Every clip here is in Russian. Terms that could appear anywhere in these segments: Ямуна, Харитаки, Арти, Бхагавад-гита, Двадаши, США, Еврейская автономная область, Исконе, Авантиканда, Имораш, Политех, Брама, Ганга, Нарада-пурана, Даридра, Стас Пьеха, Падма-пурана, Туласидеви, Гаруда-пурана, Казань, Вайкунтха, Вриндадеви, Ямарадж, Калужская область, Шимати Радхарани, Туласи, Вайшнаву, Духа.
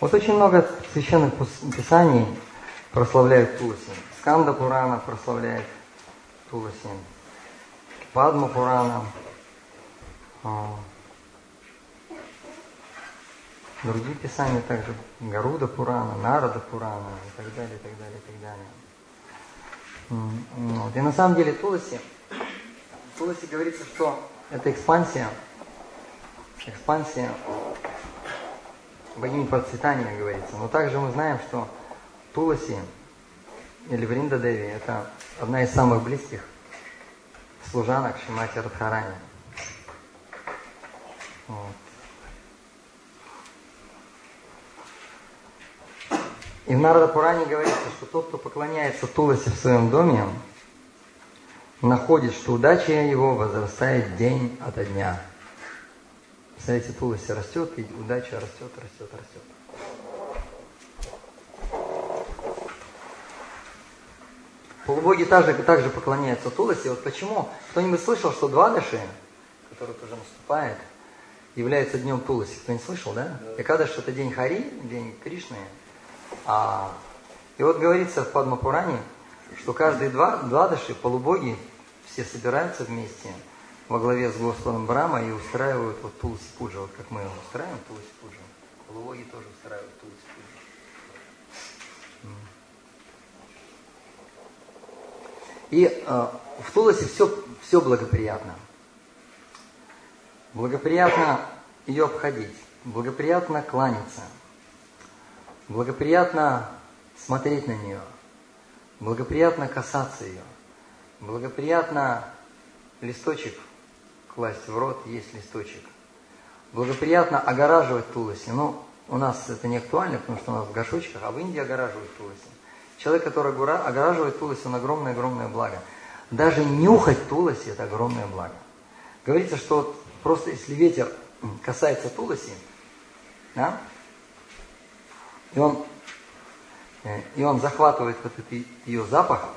Вот очень много священных писаний прославляет Туласи. Сканда-пурана прославляет Туласи. Падма-пурана. Другие писания также. Гаруда-пурана, Нарада-пурана и так далее, и так далее, и так далее. Вот. И на самом деле Туласи говорится, что это экспансия богини процветания, говорится. Но также мы знаем, что Туласи или Вриндадеви – это одна из самых близких служанок Шимати Радхарани. Вот. И в Нарада-пуране говорится, что тот, кто поклоняется Туласи в своем доме, находит, что удача его возрастает день ото дня. Смотрите, Туласи растет, и удача растет, растет, растет. Полубоги также поклоняются Туласи. Вот почему? Кто-нибудь слышал, что Двадаши, который тоже наступает, является днем Туласи? Кто-нибудь слышал, да? И Экадаш — это день Хари, день Кришны. И вот говорится в Падма-пуране, что каждые Двадаши, полубоги, все собираются вместе во главе с Господом Брама и устраивают вот Туласи-пуджа, вот как мы устраиваем Туласи-пуджа. Полубоги тоже устраивают Туласи-пуджа. И в Туласи все благоприятно. Благоприятно ее обходить, благоприятно кланяться, благоприятно смотреть на нее, благоприятно касаться ее, благоприятно листочек класть в рот, есть листочек. Благоприятно огораживать Туласи. Ну, у нас это не актуально, потому что у нас в горшочках, а в Индии огораживают Туласи. Человек, который огораживает Туласи, он огромное-огромное благо. Даже нюхать Туласи – это огромное благо. Говорится, что вот просто если ветер касается Туласи, да, и он захватывает вот этот ее запах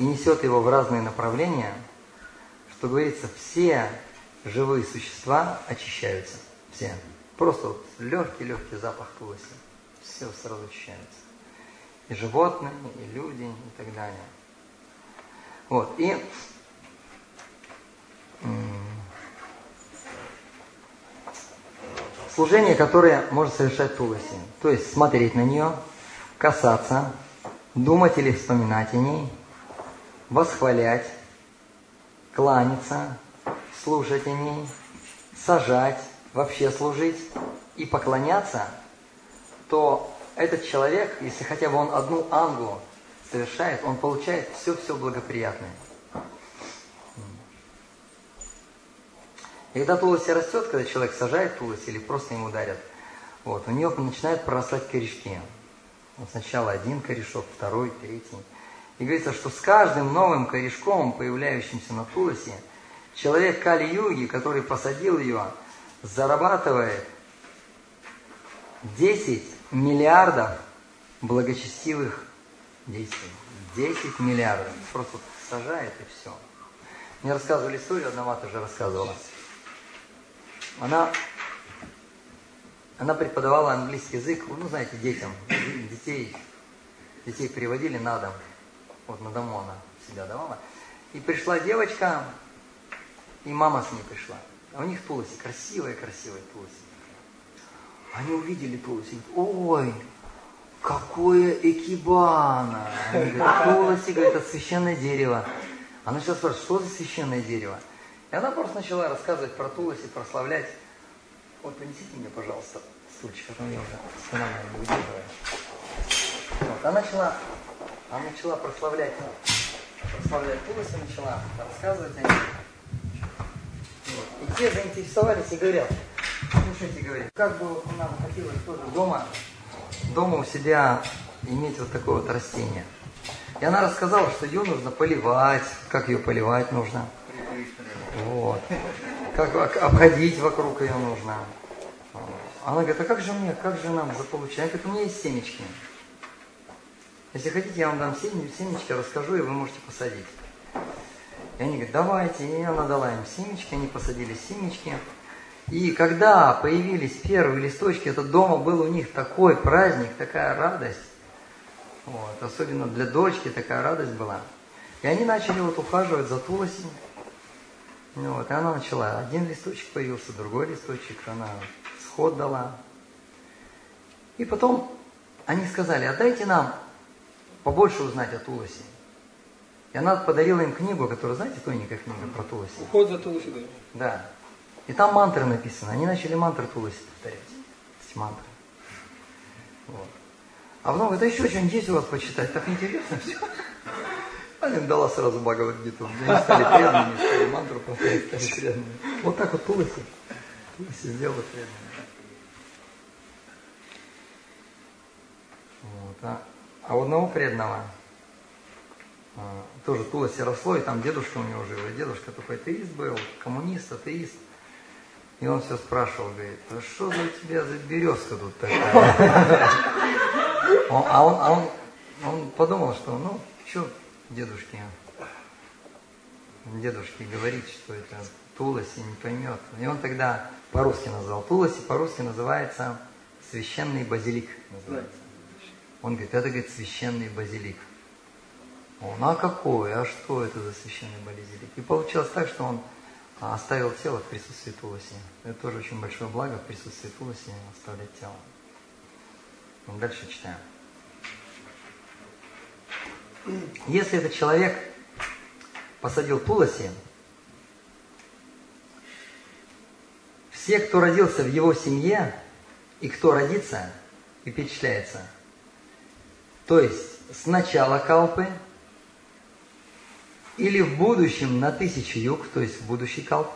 и несет его в разные направления, что говорится, все живые существа очищаются. Все. Просто вот легкий-легкий запах Туласи. Все сразу очищаются. И животные, и люди, и так далее. Вот. И служение, которое может совершать Туласи. То есть смотреть на нее, касаться, думать или вспоминать о ней, восхвалять, кланяться, слушать о ней, сажать, вообще служить и поклоняться, то этот человек, если хотя бы он одну ангу совершает, он получает все-все благоприятное. И когда Туласи растет, когда человек сажает Туласи или просто ему дарят, вот, у нее начинают прорастать корешки. Вот сначала один корешок, второй, третий. И говорится, что с каждым новым корешком, появляющимся на Туласи, человек Кали-юги, который посадил ее, зарабатывает 10 миллиардов благочестивых действий. 10 миллиардов. Просто сажает и все. Мне рассказывали историю, одна мать уже рассказывала. Она преподавала английский язык, ну, знаете, детям. Детей переводили на дом. Вот на дому она себя давала. И пришла девочка, и мама с ней пришла. А у них Туласи, красивая Туласи. Они увидели Туласи, говорят, ой, какое экибана. Они говорят, Туласи, говорит, это священное дерево. Она сейчас спрашивает, что за священное дерево? И она просто начала рассказывать про Туласи, прославлять. Вот принесите мне, пожалуйста, стульчик, а то я уже не выдерживаю. Вот, она начала прославлять Туласи, начала рассказывать о ней. Вот. И те заинтересовались и говорят, слушайте, говорят, как бы нам хотелось тоже дома у себя иметь вот такое вот растение. И она рассказала, что ее нужно поливать, как ее поливать нужно, вот, как обходить вокруг ее нужно. Она говорит, а как же нам заполучить? Она говорит, у меня есть семечки. Если хотите, я вам дам семечки, расскажу, и вы можете посадить. И они говорят, давайте. И она дала им семечки, они посадили семечки. И когда появились первые листочки, это дома был у них такой праздник, такая радость. Вот. Особенно для дочки такая радость была. И они начали вот ухаживать за Туласи. Вот. И она начала. Один листочек появился, другой листочек. Она сход дала. И потом они сказали, отдайте нам побольше узнать о Туласи. И она подарила им книгу, которая, знаете, тоненькая книга про Туласи. «Уход за Туласидеви». Да. И там мантры написаны. Они начали мантры Туласи повторять. Эти мантры. Вот. А потом, это еще что-нибудь есть у вас почитать? Так интересно все. Она им дала сразу Бхагавад-гиту. Они стали преданными, стали мантру повторять, стали преданными. Вот так вот Туласи. Туласи сделала преданными. Вот, а у одного преданного тоже Туласи росло, и там дедушка у него жил. И дедушка такой атеист был, коммунист, атеист. И он все спрашивал, говорит, а что за у тебя за березка тут такая? Он подумал, что ну, что дедушке говорит, что это Туласи, не поймет. И он тогда по-русски назвал. Туласи по-русски называется священный базилик. Называется. Он говорит, это, говорит, священный базилик. Он, а какой, а что это за священный базилик? И получилось так, что он оставил тело в присутствии Туласи. Это тоже очень большое благо в присутствии Туласи оставлять тело. Дальше читаем. Если этот человек посадил Туласи, все, кто родился в его семье, и кто родится, и перечисляется, то есть с начала калпы, или в будущем на 1000 юг, то есть в будущий калп.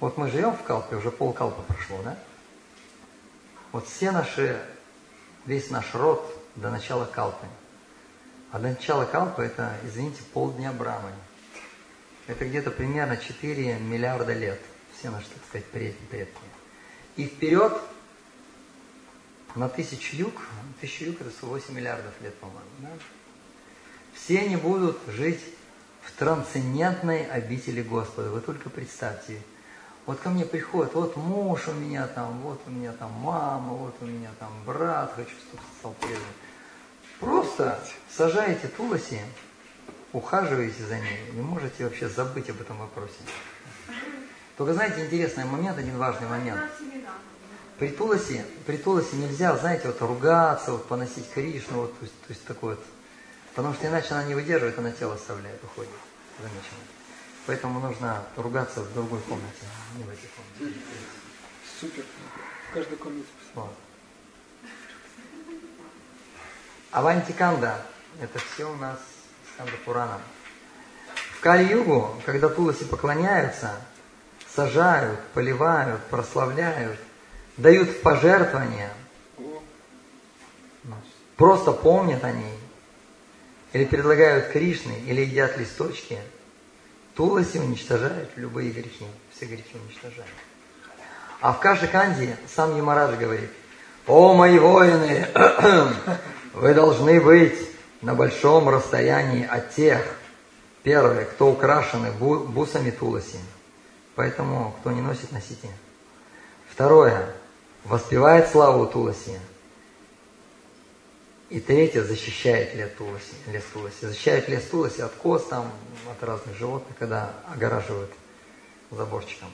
Вот мы живем в калпе, уже полкалпа прошло, да? Вот все наши, весь наш род до начала калпы. А до начала калпы это, извините, полдня Брахмы. Это где-то примерно 4 миллиарда лет. Все наши, так сказать, предки. И вперед на 1000 юг. 1000 юг это 8 миллиардов лет, по-моему, да? Все они будут жить в трансцендентной обители Господа. Вы только представьте. Вот ко мне приходит, вот муж у меня там, вот у меня там мама, вот у меня там брат, хочу, чтобы стал преданным. Просто сажаете Туласи, ухаживаете за ней, не можете вообще забыть об этом вопросе. Только знаете, интересный момент, один важный момент. При Туласи нельзя, знаете, вот ругаться, вот поносить Кришну, вот, то есть такое вот. Потому что иначе она не выдерживает, она тело оставляет, уходит. Замечено. Поэтому нужно ругаться в другой комнате, не в этой комнате. Супер. В каждой комнате. Вот. Авантиканда. Это все у нас Сканда-пурана. В Кали-югу, когда Туласи поклоняются, сажают, поливают, прославляют, дают в пожертвования, просто помнят о ней. Или предлагают Кришне, или едят листочки, Туласи уничтожает любые грехи. Все грехи уничтожают. А в Каши Канди сам Ямарад говорит, «О, мои воины, вы должны быть на большом расстоянии от тех, первые, кто украшены бусами Туласи. Поэтому, кто не носит, носите. Второе, воспевает славу Туласи. И третье, защищает лес Туласи. Защищает лес Туласи от коз, там, от разных животных, когда огораживают заборчиком.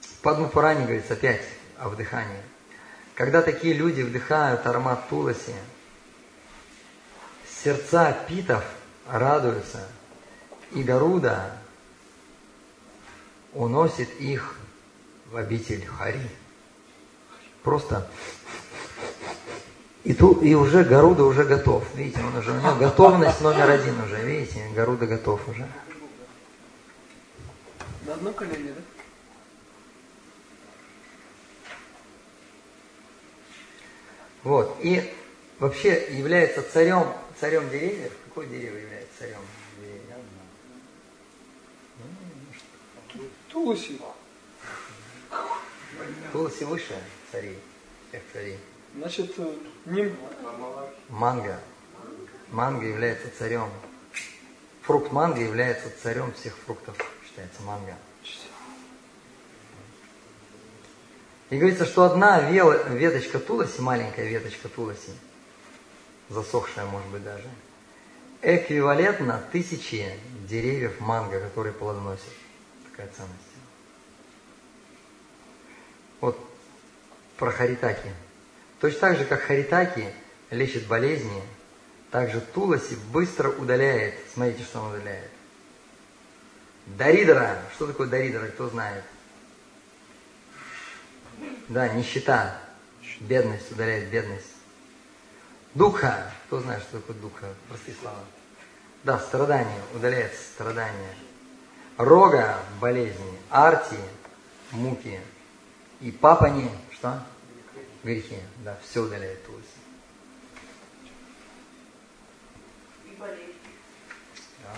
В Падма-пуране говорится опять о вдыхании. Когда такие люди вдыхают аромат Туласи, сердца питов радуются, и Гаруда уносит их в обитель Хари. Просто... И уже Гаруда уже готов. Видите, он уже, у него готовность №1 уже. Видите, Гаруда готов уже. На одном колене, да? Вот. И вообще является царем деревьев. Какое дерево является царем деревьев? Туласи. Туласи выше царей. Всех царей. Значит, манго является царем. Фрукт манго является царем всех фруктов, считается манго. И говорится, что одна веточка Туласи, маленькая веточка Туласи, засохшая, может быть, даже, эквивалентна 1000 деревьев манго, которые плодоносят. Такая ценность. Вот про Харитаки. Точно так же, как Харитаки лечит болезни, также Туласи быстро удаляет. Смотрите, что он удаляет. Даридра. Что такое Даридра, кто знает? Да, нищета. Бедность удаляет бедность. Духа. Кто знает, что такое духа? Простые слова. Да, страдания. Удаляет страдания. Рога. Болезни. Арти. Муки. И папани. Что? Грехи. Да, все удаляет Туласи. И болезнь. Да.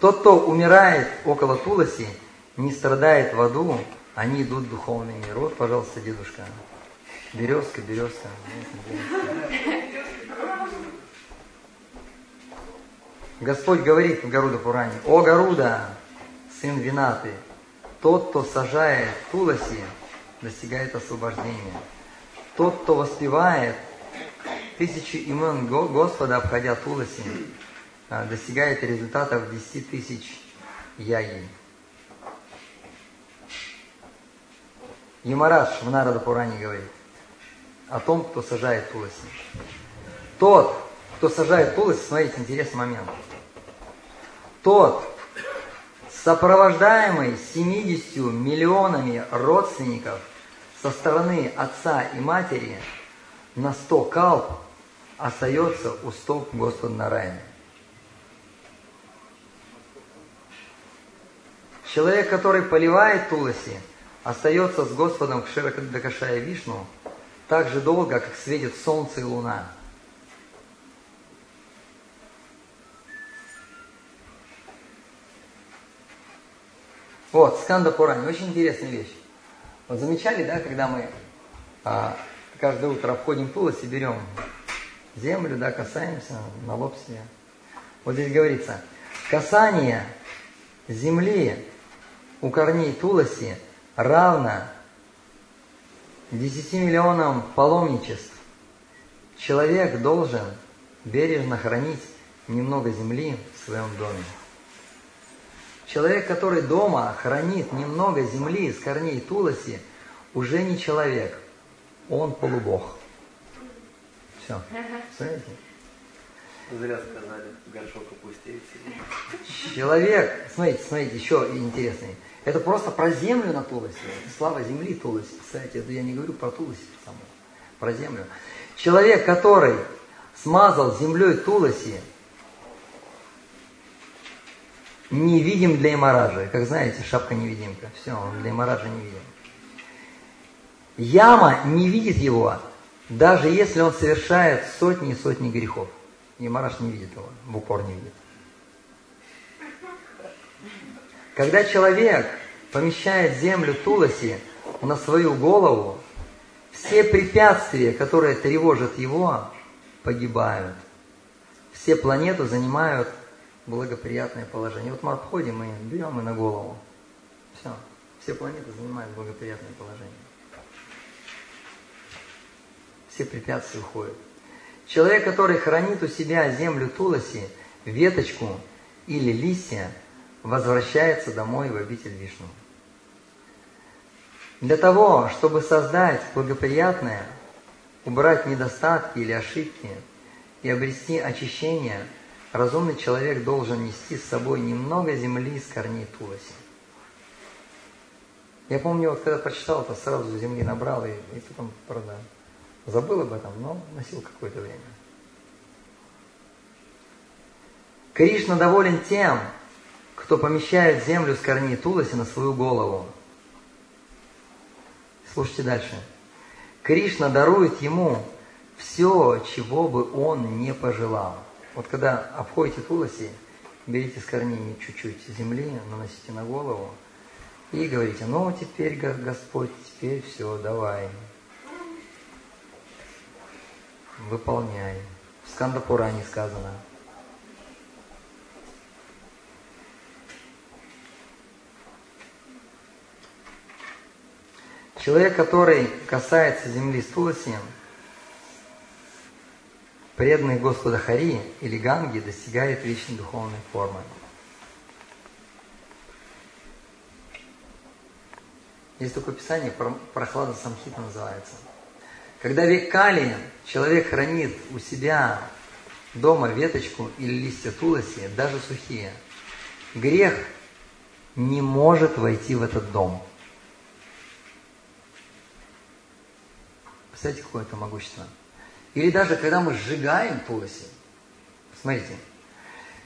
Тот, кто умирает около Туласи, не страдает в аду, они идут в духовный мир. Вот, пожалуйста, дедушка. Березка, березка. Господь говорит в Гаруда-пуране: «О, Гаруда, сын Винаты, тот, кто сажает Туласи, достигает освобождения. Тот, кто воспевает 1000 имен Господа, обходя Туласи, достигает результатов 10 000 яги». Имораш в Нарада-пуране говорит о том, кто сажает Туласи. Тот, кто сажает Туласи, смотрите, интересный момент. Тот, сопровождаемый 70 миллионами родственников со стороны отца и матери, на 100 калп остается у стоп Господа Нараяны. Человек, который поливает Туласи, остается с Господом к Шеракаддакаша Вишну так же долго, как светит солнце и луна. Вот, Сканда-пурана. Очень интересная вещь. Вот замечали, да, когда мы каждое утро обходим Туласи, берем землю, да, касаемся на лоб себе. Вот здесь говорится, касание земли у корней Туласи равно 10 миллионам паломничеств. Человек должен бережно хранить немного земли в своем доме. Человек, который дома хранит немного земли из корней Туласи, уже не человек, он полубог. Все, смотрите. Зря сказали, горшок опустить. Человек, смотрите, смотрите, еще интересный. Это просто про землю на Туласи. Слава земли Туласи. Кстати, это я не говорю про Туласи саму, про землю. Человек, который смазал землей Туласи, невидим для Имоража. Как знаете, шапка-невидимка. Все, он для Имоража невидим. Яма не видит его, даже если он совершает сотни и сотни грехов. Имораш не видит его, в упор не видит. Когда человек помещает землю Туласи на свою голову, все препятствия, которые тревожат его, погибают. Все планеты занимают благоприятное положение. Вот мы обходим и берем и на голову. Все, все планеты занимают благоприятное положение. Все препятствия уходят. Человек, который хранит у себя землю Туласи, веточку или листья, возвращается домой в обитель Вишну. Для того, чтобы создать благоприятное, убрать недостатки или ошибки и обрести очищение, разумный человек должен нести с собой немного земли из корней Туласи. Я помню, вот когда прочитал, то сразу земли набрал и потом продал. Забыл об этом, но носил какое-то время. Кришна доволен тем, кто помещает землю с корней Туласи на свою голову. Слушайте дальше. Кришна дарует ему все, чего бы он не пожелал. Вот когда обходите Туласи, берите с корней чуть-чуть земли, наносите на голову и говорите: «Ну, теперь, Господь, теперь все, давай. Выполняй». В Сканда-пуране сказано: Человек, который касается земли с Туласи, преданный Господа Хари или Ганги, достигает вечной духовной формы. Есть такое писание, Прохлада Самхита называется. Когда век Кали, человек хранит у себя дома веточку или листья Туласи, даже сухие. Грех не может войти в этот дом. Представляете, какое это могущество? Или даже когда мы сжигаем Туласи. Смотрите.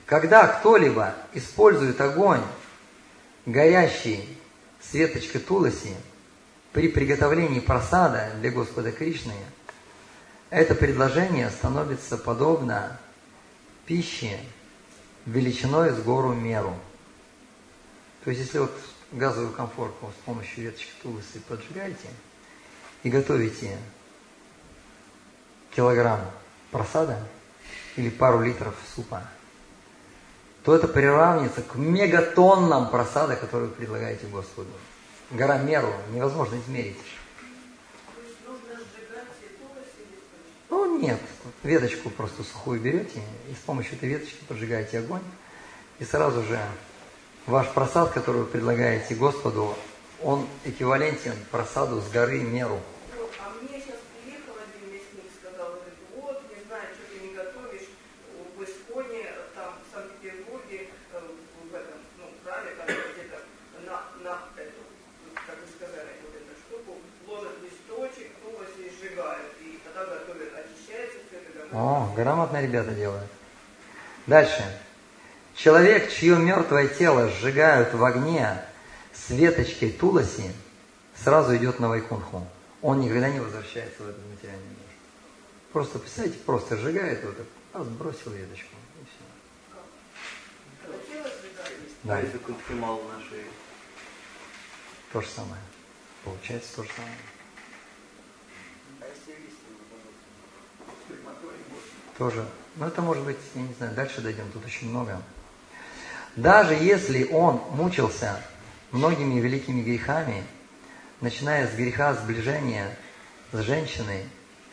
Когда кто-либо использует огонь, горящий с веточкой Туласи, при приготовлении просада для Господа Кришны, это предложение становится подобно пище величиной с гору Меру. То есть, если вот газовую конфорку с помощью веточки Туласи поджигаете и готовите килограмм просада или пару литров супа, то это приравнится к мегатоннам просада, который вы предлагаете Господу. Гора Меру невозможно измерить. Нужно сжигать и Туласи? Ну нет, веточку просто сухую берете и с помощью этой веточки поджигаете огонь. И сразу же ваш просад, который вы предлагаете Господу, он эквивалентен просаду с горы Меру. А мне сейчас приехал один мясник, сказал, вот, не знаю, что ты не готовишь, в Исконе, там, в Санкт-Петербурге, в этом, ну, в храме, там, где-то, на эту, как вы сказали, вот эту штуку, ложат листочек, Туласи сжигают, и тогда готовят, очищается все это. О, грамотно ребята делают. Дальше. Человек, чье мертвое тело сжигают в огне с веточкой Туласи, сразу идет на Вайкунтху. Он никогда не возвращается в этот материальный мир. Просто, представьте, просто сжигает вот так, раз бросил веточку, и все. Да. То же самое. Получается то же самое. Тоже. Но это может быть, я не знаю, дальше дойдем, тут очень много. Даже если он мучился многими великими грехами, начиная с греха сближения с женщиной,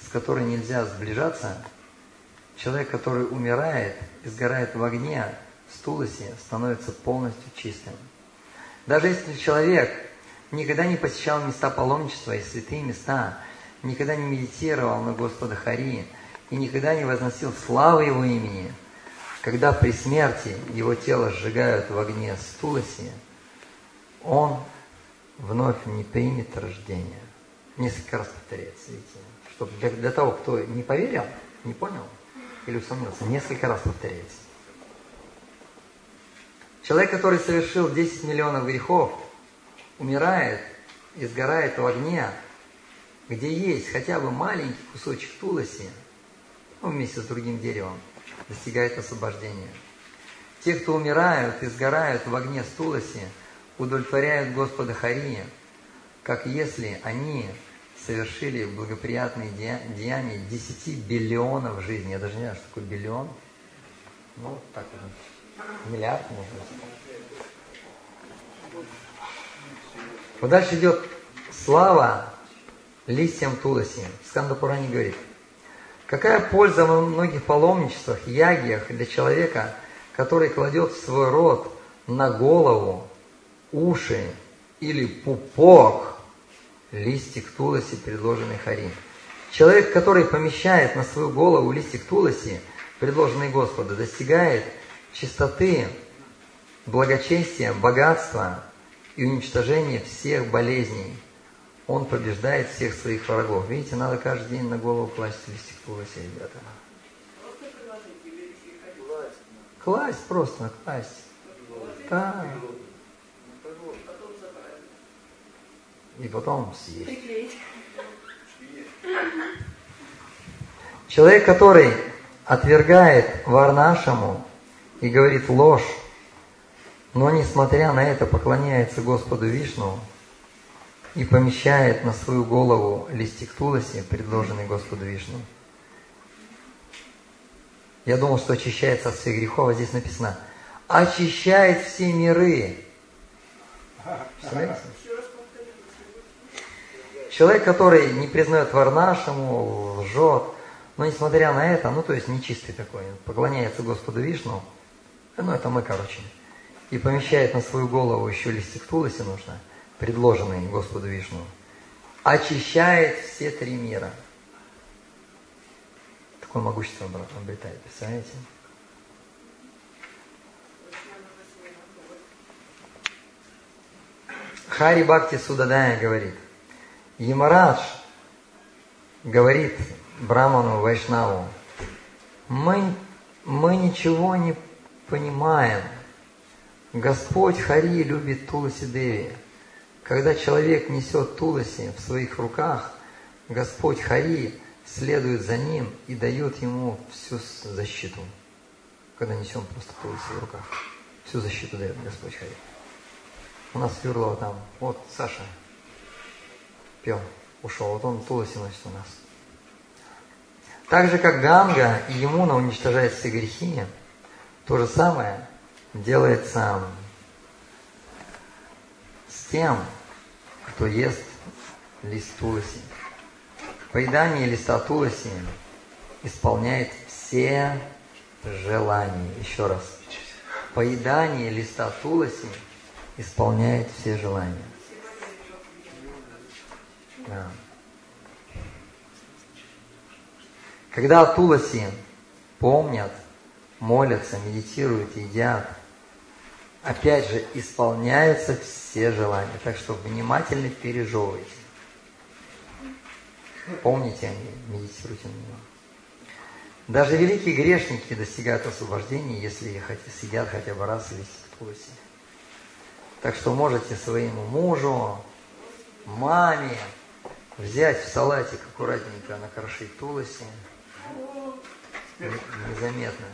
с которой нельзя сближаться, человек, который умирает и сгорает в огне с Туласи, становится полностью чистым. Даже если человек никогда не посещал места паломничества и святые места, никогда не медитировал на Господа Хари и никогда не возносил славы Его имени, когда при смерти его тело сжигают в огне с Туласи, он вновь не примет рождения. Несколько раз повторяется, видите, чтобы для того, кто не поверил, не понял или усомнился, несколько раз повторяется. Человек, который совершил 10 миллионов грехов, умирает и сгорает в огне, где есть хотя бы маленький кусочек Туласи, ну, вместе с другим деревом, достигает освобождения. Те, кто умирают и сгорают в огне с Туласи, удовлетворяют Господа Хари, как если они совершили благоприятные деяния 10 биллионов жизней. Я даже не знаю, что такое биллион. Ну, вот так вот. Миллиард, может быть. Вот дальше идет слава листьям Туласи. Сканда-пурана говорит: какая польза во многих паломничествах, ягиях для человека, который кладет в свой рот на голову, уши или пупок листик Туласи, предложенный Хари. Человек, который помещает на свою голову листик Туласи, предложенный Господу, достигает чистоты, благочестия, богатства и уничтожения всех болезней. Он побеждает всех своих врагов. Видите, надо каждый день на голову класть листик Туласи, ребята. Класть просто, класть. Да. И потом съесть. Человек, который отвергает варнашаму и говорит ложь, но несмотря на это поклоняется Господу Вишну и помещает на свою голову листик Туласи, предложенный Господу Вишну. Я думал, что очищается от всех грехов, а здесь написано: очищает все миры. Представляете? человек, который не признает варнашему, лжет, но несмотря на это, ну то есть нечистый такой, поклоняется Господу Вишну, ну это мы, короче, и помещает на свою голову еще листик Туласи нужно, предложенный Господу Вишну, очищает все три мира. Такое могущество обретает, представляете? Хари Бхакти Судадая говорит, Ямарадж говорит Браману Вайшнаву, мы ничего не понимаем. Господь Хари любит Туласидеви. Когда человек несет Туласи в своих руках, Господь Хари следует за ним и дает ему всю защиту. Когда несем просто Туласи в руках, всю защиту дает Господь Хари. У нас Юрлова там, вот Саша пел, ушел, вот он Туласи носит у нас. Так же, как Ганга и Ямуна уничтожает все грехи, то же самое делается с тем, кто ест лист Туласи. Поедание листа Туласи исполняет все желания. Еще раз. Поедание листа Туласи исполняет все желания. Да. Когда Туласи помнят, молятся, медитируют, едят, опять же, исполняются все желания. Так что внимательно пережевывайте. Помните о ней, медитируйте на нее. Даже великие грешники достигают освобождения, если их съедят хотя бы раз листик Туласи. Так что можете своему мужу, маме взять в салатик аккуратненько накрошить Туласи. Незаметно.